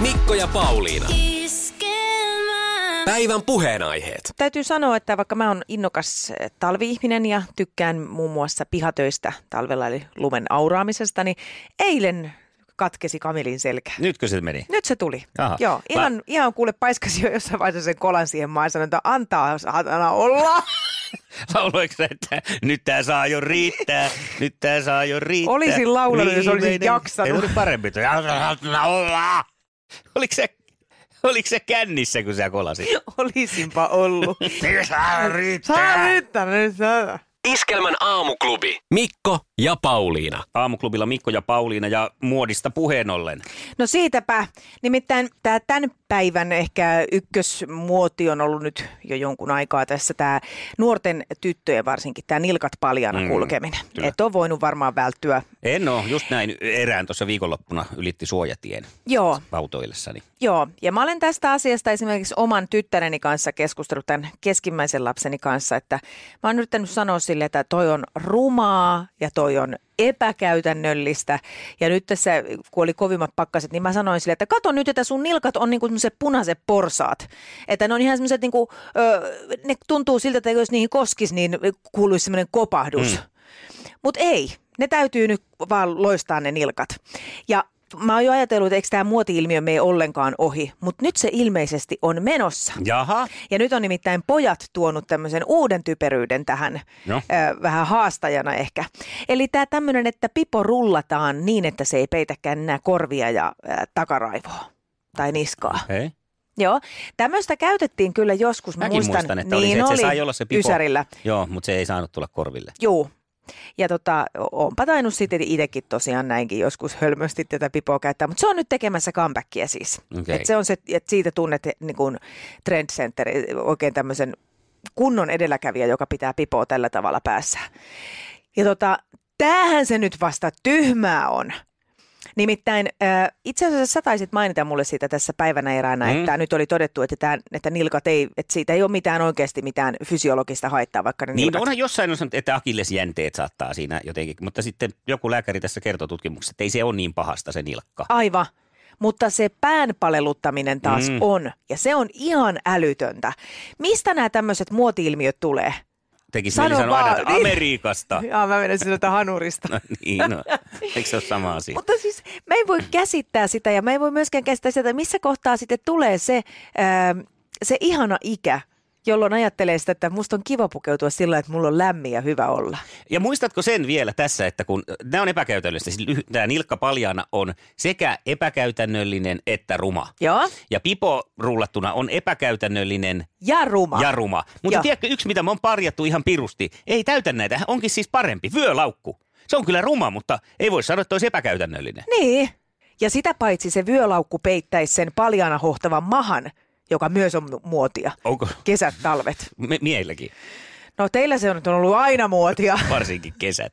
Mikko ja Pauliina. Iskelmä. Päivän puheenaiheet. Täytyy sanoa, että vaikka mä oon innokas talvi-ihminen ja tykkään muun muassa pihatöistä talvella, eli lumen auraamisesta, niin eilen katkesi kamelin selkä. Nytkö se meni? Nyt se tuli. Aha. Joo, ihan kuule paiskasi jo jossain vaiheessa sen kolan siihen maan ja sanoi, että antaa saatana olla. Lauloiko sä, että nyt tää saa jo riittää, nyt tää saa jo riittää. Olisin laulanut, jos olisit jaksanut. Ei tuli parempi toi, saatana olla. Oliko se kännissä, kun sä kolasit? Olisinpa ollut. Saa riittää. Saa riittää, nyt saa. Iskelmän aamuklubi. Mikko ja Pauliina. Aamuklubilla Mikko ja Pauliina ja muodista puheen ollen. No siitäpä. Nimittäin tämä tämän päivän ehkä ykkösmuoti on ollut nyt jo jonkun aikaa tässä tämä nuorten tyttöjen varsinkin tämä nilkat paljana kulkeminen. Kyllä. Et ole voinut varmaan välttyä. En ole. Just näin erään tuossa viikonloppuna ylitti suojatien. Joo. Autoillessani. Joo. Ja mä olen tästä asiasta esimerkiksi oman tyttäreni kanssa keskustellut tämän keskimmäisen lapseni kanssa, että mä oon yrittänyt sanoa sille, että toi on rumaa ja toi on epäkäytännöllistä. Ja nyt tässä, kun oli kovimmat pakkaset, niin mä sanoin sille, että kato nyt, että sun nilkat on niinku semmoiset punaiset porsaat. Että ne on ihan semmoiset, niinku, ne tuntuu siltä, että jos niihin koskisi, niin kuuluisi semmoinen kopahdus. Mutta ei, ne täytyy nyt vaan loistaa ne nilkat. Ja mä oon jo ajatellut, että eikö tämä muoti-ilmiö mene ollenkaan ohi, mutta nyt se ilmeisesti on menossa. Jaha. Ja nyt on nimittäin pojat tuonut tämmöisen uuden typeryyden tähän vähän haastajana ehkä. Eli tämä tämmöinen, että pipo rullataan niin, että se ei peitäkään enää korvia ja takaraivoa tai niskaa. Okay. Joo, tämmöistä käytettiin kyllä joskus. Mäkin muistan, että niin se sai olla se pipo ysärillä. Joo, mutta se ei saanut tulla korville. Joo. Ja oonpa tainnut sitten itsekin tosiaan näinkin joskus hölmösti tätä pipoa käyttää, mutta se on nyt tekemässä comebackia siis. Okay. Et se on se, että siitä tunnet niin kuin Trend Center, oikein tämmöisen kunnon edelläkävijä, joka pitää pipoa tällä tavalla päässään. Ja tämähän se nyt vasta tyhmää on. Nimittäin itse asiassa sä taisit mainita mulle siitä tässä päivänä eräänä, että nyt oli todettu, että nilkat ei, että siitä ei ole mitään oikeasti mitään fysiologista haittaa, vaikka ne nilkat. Niin onhan jossain on sanonut, että akillesjänteet saattaa siinä jotenkin, mutta sitten joku lääkäri tässä kertoo tutkimuksessa, että ei se ole niin pahasta se nilkka. Aivan. Mutta se päänpaleluttaminen taas on, ja se on ihan älytöntä. Mistä nämä tämmöiset muoti-ilmiöt tulee? Tekisi mieli sanoa aina, että Amerikasta. Jaa, mä menen sinulta hanurista. No niin, eikö se ole sama asia? Mutta siis mä en voi käsittää sitä ja mä en voi myöskään käsittää sitä, missä kohtaa sitten tulee se ihana ikä, jolloin ajattelee sitä, että musta on kiva pukeutua sillä, että mulla on lämmin ja hyvä olla. Ja muistatko sen vielä tässä, että kun nämä on epäkäytännöllistä, tämä nilkka paljaana on sekä epäkäytännöllinen että ruma. Joo. Ja pipo rullattuna on epäkäytännöllinen ja ruma. Ja ruma. Mutta tiedätkö, yksi mitä mä oon parjattu ihan pirusti, ei täytä näitä, onkin siis parempi, vyölaukku. Se on kyllä ruma, mutta ei voi sanoa, että olisi epäkäytännöllinen. Niin. Ja sitä paitsi se vyölaukku peittäisi sen paljaana hohtavan mahan, joka myös on muotia. Onko? Kesät, talvet. Miehilläkin. No teillä se on nyt ollut aina muotia. Varsinkin kesät.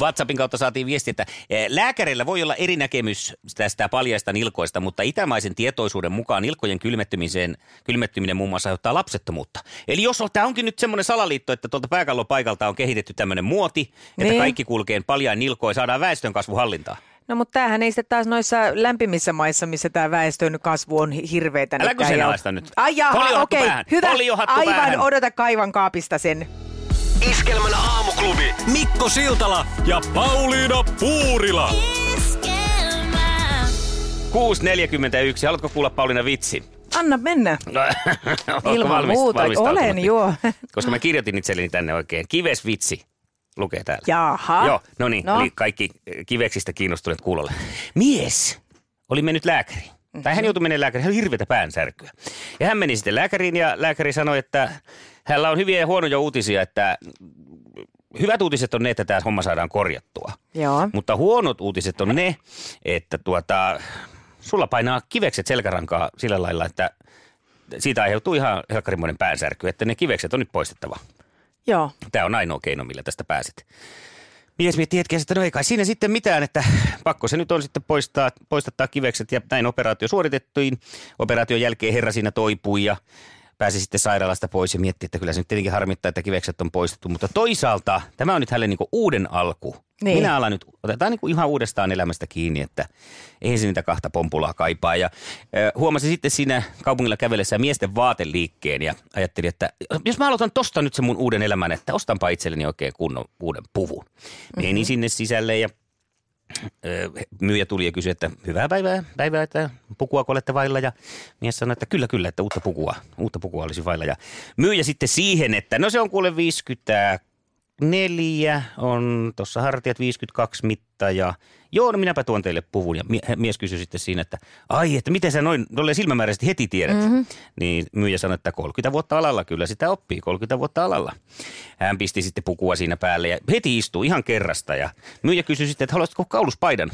WhatsAppin kautta saatiin viesti, että lääkärillä voi olla eri näkemys tästä paljaista nilkoista, mutta itämaisen tietoisuuden mukaan nilkojen kylmettyminen muun muassa aiheuttaa lapsettomuutta. Eli jos tämä onkin nyt semmoinen salaliitto, että tuolta pääkallon paikalta on kehitetty tämmöinen muoti, että kaikki kulkee paljaan nilkoin, saadaan väestönkasvu hallintaan. No mutta tämähän ei sitten taas noissa lämpimissä maissa, missä tämä väestön kasvu on hirveätä. Äläkö nyt. Äläkö senalaista nyt? Ai jaha, okei. Okay. Hyvä. Aivan päähän. Odota kaivan kaapista sen. Iskelmän aamuklubi. Mikko Siltala ja Pauliina Puurila. 6.41. Haluatko kuulla Pauliina vitsi? Anna mennä. No, ilman muuta. Olen, joo. Koska mä kirjoitin itselleni tänne oikein. Kivesvitsi. Lukee täällä. Jaha. Joo, no niin, eli kaikki kiveksistä kiinnostuneet kuulolle. Mies oli mennyt lääkäriin. Tai hän joutui menemään lääkäriin, hän oli hirveätä päänsärkyä. Ja hän meni sitten lääkäriin ja lääkäri sanoi, että hänellä on hyviä ja huonoja uutisia, että hyvät uutiset on ne, että tämä homma saadaan korjattua. Joo. Mutta huonot uutiset on ne, että sulla painaa kivekset selkärankaa sillä lailla, että siitä aiheutuu ihan helkkarimoinen päänsärky, että ne kivekset on nyt poistettava. Joo. Tämä on ainoa keino, millä tästä pääset. Mies miettii hetkeä, että no ei kai siinä sitten mitään, että pakko se nyt on sitten poistattaa kivekset ja näin operaatio suoritettiin. Operaation jälkeen herra siinä toipui ja pääsi sitten sairaalasta pois ja mietti, että kyllä se nyt tietenkin harmittaa, että kivekset on poistettu. Mutta toisaalta tämä on nyt hänelle niin kuin uuden alku. Niin. Minä alan nyt, otetaan niin kuin ihan uudestaan elämästä kiinni, että eihän se niitä kahta pompulaa kaipaa. Ja huomasin sitten siinä kaupungilla kävellessä miesten vaateliikkeen ja ajattelin, että jos mä aloitan tosta nyt sen mun uuden elämän, että ostanpa itselleni oikein kunnon uuden puvun. Menin sinne sisälle ja myyjä tuli ja kysyi, että hyvää päivää, että pukua kun olette vailla. Ja mies sanoi, että kyllä, että uutta pukua olisi vailla. Ja myyjä sitten siihen, että no se on kuule 54, on tuossa hartiat 52 mitta ja joo, no minäpä tuon teille puvun. Ja mies kysyi sitten siinä, että ai, että miten sä noin silmämääräisesti heti tiedät. Niin myyjä sanoi, että 30 vuotta alalla kyllä sitä oppii, 30 vuotta alalla. Hän pisti sitten pukua siinä päälle ja heti istui ihan kerrasta ja myyjä kysyi sitten, että haluaisitko kauluspaidan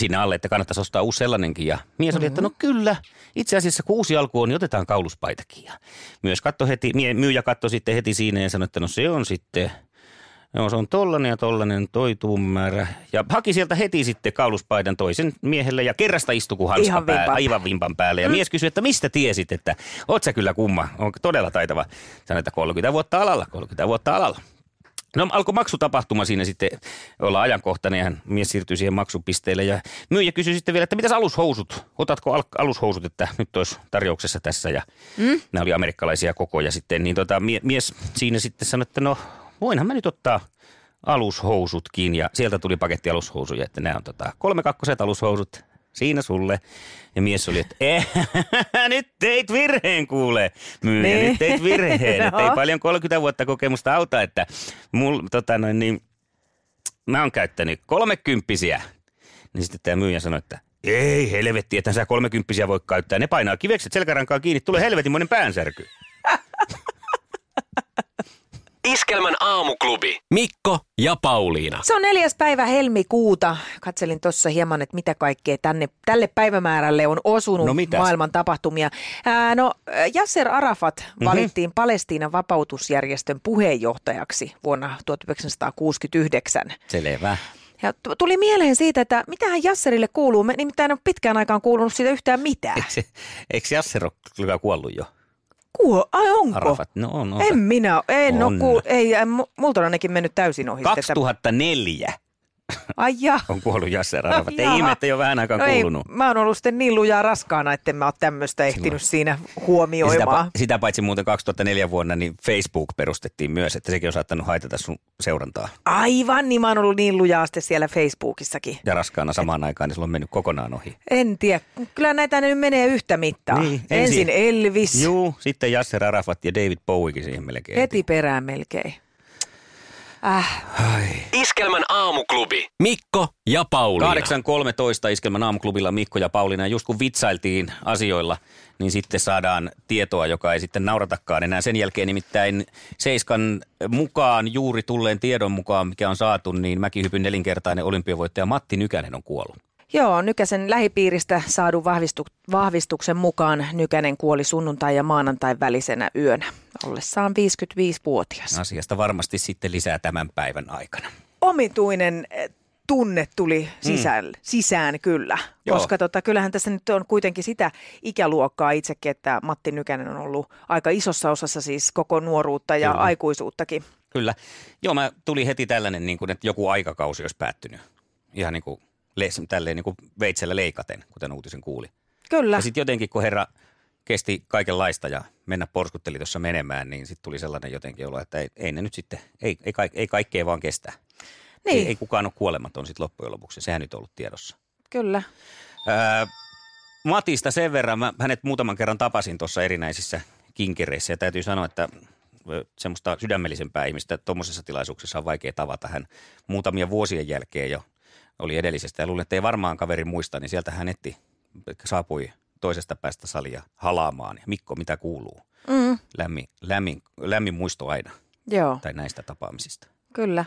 sinne alle, että kannattaisi ostaa uusi sellainenkin. Ja mies oli, että no kyllä, itse asiassa kun uusi alku on, niin otetaan kauluspaitakin. Ja myös myyjä katsoi sitten heti siinä ja sanoi, että no se on sitten... No se on tollanen ja tollanen, toi tummäärä. Ja haki sieltä heti sitten kauluspaidan toisen miehelle ja kerrasta istui kuin hanska päälle, aivan vimpan päälle. Ja mies kysyi, että mistä tiesit, että oot sä kyllä kumma, on todella taitava. Sanoin, että 30 vuotta alalla. No alkoi maksutapahtuma siinä sitten olla ajankohtainen ja hän mies siirtyi siihen maksupisteelle ja myyjä kysyi sitten vielä, että mitäs alushousut? Otatko alushousut, että nyt olisi tarjouksessa tässä ja nämä oli amerikkalaisia kokoja sitten. Niin mies siinä sitten sanoi, että no... Voinhan mä nyt ottaa alushousutkin ja sieltä tuli paketti alushousuja, että nämä on 3-2 alushousut, siinä sulle. Ja mies oli, että nyt teit virheen kuule, myyjä, niin. Nyt teit virheen, no. Että ei paljon 30 vuotta kokemusta auta, että mä oon käyttänyt 30-vuotiaita. Niin sitten tämä myyjä sanoi, että ei helvetti, että sä 30-vuotiaita voi käyttää, ne painaa kivekset selkärankaa kiinni, tulee helvetinmoinen päänsärky. Iskelmän aamuklubi. Mikko ja Pauliina. Se on 4. päivä helmikuuta. Katselin tuossa hieman, että mitä kaikkea tälle päivämäärälle on osunut maailman tapahtumia. Jasser Arafat valittiin Palestiinan vapautusjärjestön puheenjohtajaksi vuonna 1969. Selvä. Ja tuli mieleen siitä, että mitähän Jasserille kuuluu. Me nimittäin on pitkään aikaan kuulunut siitä yhtään mitään. Eikö Jasser ole kuollut jo? Ai onko? Arafat, no on. En ole kuullut, multa on ainakin mennyt täysin ohi. 2004 on kuollut Jasser Arafat. Ei ihme, että ei ole vähän aikaan kuulunut. Mä oon ollut sitten niin lujaa raskaana, että mä oon tämmöistä ehtinyt siinä huomioimaan. Sitä paitsi muuten 2004 vuonna niin Facebook perustettiin myös, että sekin on saattanut haitata sun seurantaa. Aivan, niin mä oon ollut niin lujaa sitten siellä Facebookissakin. Ja raskaana samaan aikaan, niin sulla on mennyt kokonaan ohi. En tiedä. Kyllä näitä nyt menee yhtä mittaa. Niin, ensin Elvis. Juu, sitten Jasser Arafat ja David Bowiekin siihen melkein. Heti perään melkein. Iskelmän aamuklubi. Mikko ja Pauliina. 8.13 Iskelmän aamuklubilla Mikko ja Pauliina. Just kun vitsailtiin asioilla, niin sitten saadaan tietoa, joka ei sitten nauratakaan enää. Sen jälkeen nimittäin Seiskan mukaan juuri tulleen tiedon mukaan, mikä on saatu, niin mäkihypyn nelinkertainen olympiavoittaja Matti Nykänen on kuollut. Joo, Nykäsen lähipiiristä saadun vahvistuksen mukaan Nykänen kuoli sunnuntai ja maanantain välisenä yönä, ollessaan 55-vuotias. Asiasta varmasti sitten lisää tämän päivän aikana. Omituinen tunne tuli sisään kyllä, joo. Koska kyllähän tässä nyt on kuitenkin sitä ikäluokkaa itsekin, että Matti Nykänen on ollut aika isossa osassa siis koko nuoruutta ja aikuisuuttakin. Kyllä, joo mä tuli heti tällainen, niin kuin, että joku aikakausi olisi päättynyt, ihan niin kuin... tälleen niin kuin veitsellä leikaten, kuten uutisen kuuli. Kyllä. Ja sitten jotenkin, kun herra kesti kaikenlaista ja mennä porskutteli tuossa menemään, niin sitten tuli sellainen jotenkin olo, että ei ne nyt sitten, ei kaikkea vaan kestää. Niin. Ei kukaan ole kuolematon sitten loppujen lopuksi. Sehän nyt on ollut tiedossa. Kyllä. Matista sen verran, mä hänet muutaman kerran tapasin tuossa erinäisissä kinkereissä ja täytyy sanoa, että semmoista sydämellisempää ihmistä tuommoisessa tilaisuuksessa on vaikea tavata hän muutamia vuosien jälkeen jo. Oli edellisestä ja luulen, että ei varmaan kaveri muista, niin sieltä hän saapui toisesta päästä salia halaamaan. Mikko, mitä kuuluu? Lämmin muisto aina. Joo. Tai näistä tapaamisista. Kyllä.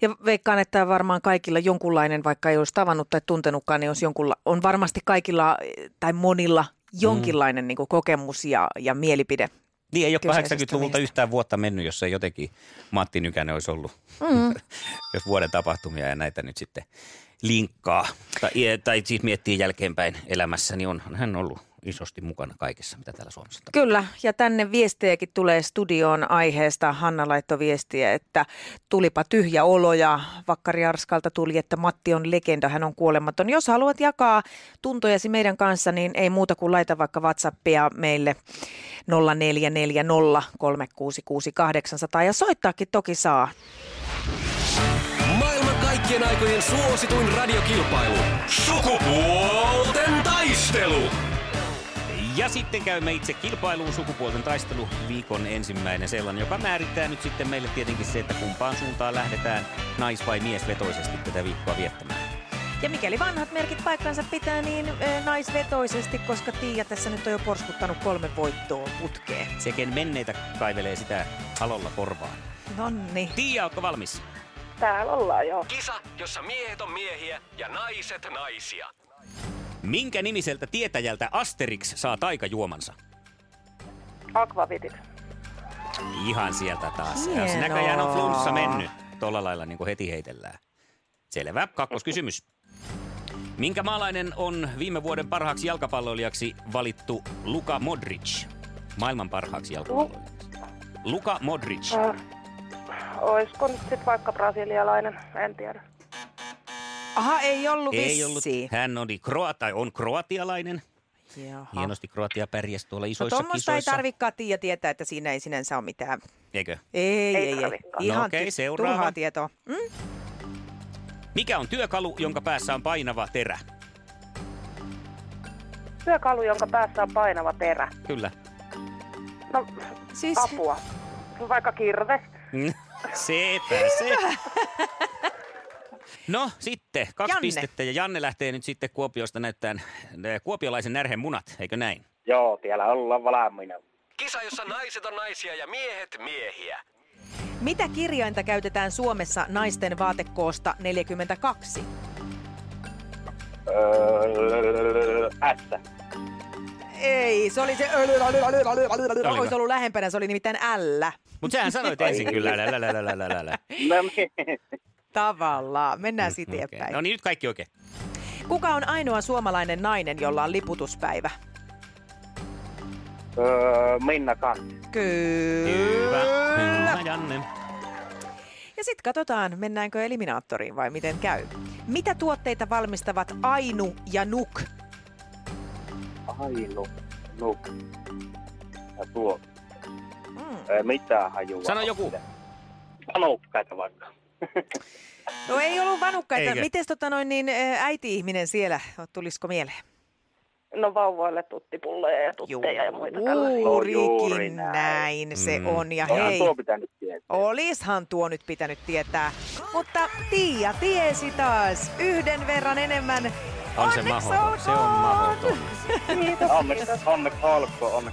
Ja veikkaan, että varmaan kaikilla jonkunlainen, vaikka ei olisi tavannut tai tuntenutkaan, niin on varmasti kaikilla tai monilla jonkinlainen niin kuin kokemus ja mielipide. Niin, ei ole 80-luvulta yhtään vuotta mennyt, jos ei jotenkin Matti Nykänen olisi ollut, jos vuoden tapahtumia ja näitä nyt sitten linkkaa. Tai siis miettii jälkeenpäin elämässä, niin on hän ollut isosti mukana kaikessa, mitä täällä Suomessa tapahtuu. Kyllä, ja tänne viestejäkin tulee studioon aiheesta. Hanna laittoi viestiä, että tulipa tyhjä olo ja Vakkari Arskalta tuli, että Matti on legenda, hän on kuolematon. Jos haluat jakaa tuntojasi meidän kanssa, niin ei muuta kuin laita vaikka WhatsAppia meille 0440 366 800 ja soittaakin toki saa. Maailman kaikkien aikojen suosituin radiokilpailu. Sukupuolten taistelu! Ja sitten käymme itse kilpailuun sukupuolten taistelu, viikon ensimmäinen sellainen, joka määrittää nyt sitten meille tietenkin se, että kumpaan suuntaan lähdetään nais- vai miesvetoisesti tätä viikkoa viettämään. Ja mikäli vanhat merkit paikkansa pitää, niin naisvetoisesti, koska Tiia tässä nyt on jo porskuttanut 3 voittoa putkeen. Sekin menneitä kaivelee sitä halolla korvaan. Nonni. Tiia, ootko valmis? Täällä ollaan jo. Kisa, jossa miehet on miehiä ja naiset naisia. Minkä nimiseltä tietäjältä Asterix saa taikajuomansa? Akvavitit. Ihan sieltä taas. Hienoa. Näköjään on flunssa mennyt. Tuolla lailla niin kuin heti heitellään. Selvä. Kakkoskysymys. Minkä maalainen on viime vuoden parhaaksi jalkapalloilijaksi valittu Luka Modrić? Maailman parhaaksi jalkapalloilijaksi. Luka Modrić. Olisiko nyt sitten vaikka brasilialainen? En tiedä. Aha, ei ollut vissiin. Hän oli on kroatialainen. Jaha. Hienosti Kroatia pärjäsi tuolla isoissa kisoissa. No tuommoista ei tarvikaan Tiia tietää, että siinä ei sinänsä ole mitään. Eikö? Ei. Ihan turhaa tietoa. Mikä on työkalu, jonka päässä on painava terä? Työkalu, jonka päässä on painava terä? Kyllä. No, siis... apua. Vaikka kirve. Sepä. No sitten, 2 pistettä ja Janne lähtee nyt sitten Kuopiosta näyttämään kuopiolaisen närhen munat, eikö näin? Joo, siellä ollaan valmiina. Kisa, jossa naiset on naisia ja miehet miehiä. Mitä kirjainta käytetään Suomessa naisten vaatekoosta 42? S. Ei, se oli se... Ois ollut lähempänä, se oli nimittäin L. Mut sähän sanoit ensin kyllä. Tavallaan. Mennään sitten eteenpäin. Okay. No niin, nyt kaikki oikein. Kuka on ainoa suomalainen nainen, jolla on liputuspäivä? Minna Canth. Kyllä. Janne. Ja sitten katsotaan, mennäänkö eliminaattoriin vai miten käy. Mitä tuotteita valmistavat Ainu ja Nuk? Ainu, Nuk ja tuo. Mitä hajua? Sano joku. Vanukkaita vaikka. No ei ollut vanukkaita. Eikä. Mites äiti-ihminen siellä? Tulisiko mieleen? No vauvoille tuttipulleja ja tutteja ja muita tällaisia. Juurikin näin se on. Ja hei, olishan tuo nyt pitänyt tietää. Mutta Tiia tiesi taas yhden verran enemmän. On se mahdoton. Se on mahdoton. Kiitos. Onneksi olkoon.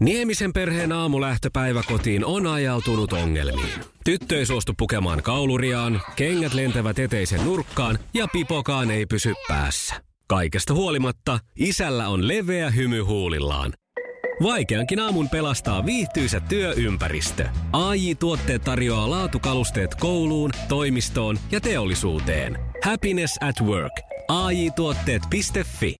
Niemisen perheen aamulähtöpäivä kotiin on ajautunut ongelmiin. Tyttö ei suostu pukemaan kauluriaan, kengät lentävät eteisen nurkkaan ja pipokaan ei pysy päässä. Kaikesta huolimatta, isällä on leveä hymy huulillaan. Vaikeankin aamun pelastaa viihtyisä työympäristö. AJ-tuotteet tarjoaa laatukalusteet kouluun, toimistoon ja teollisuuteen. Happiness at work. AJ-tuotteet.fi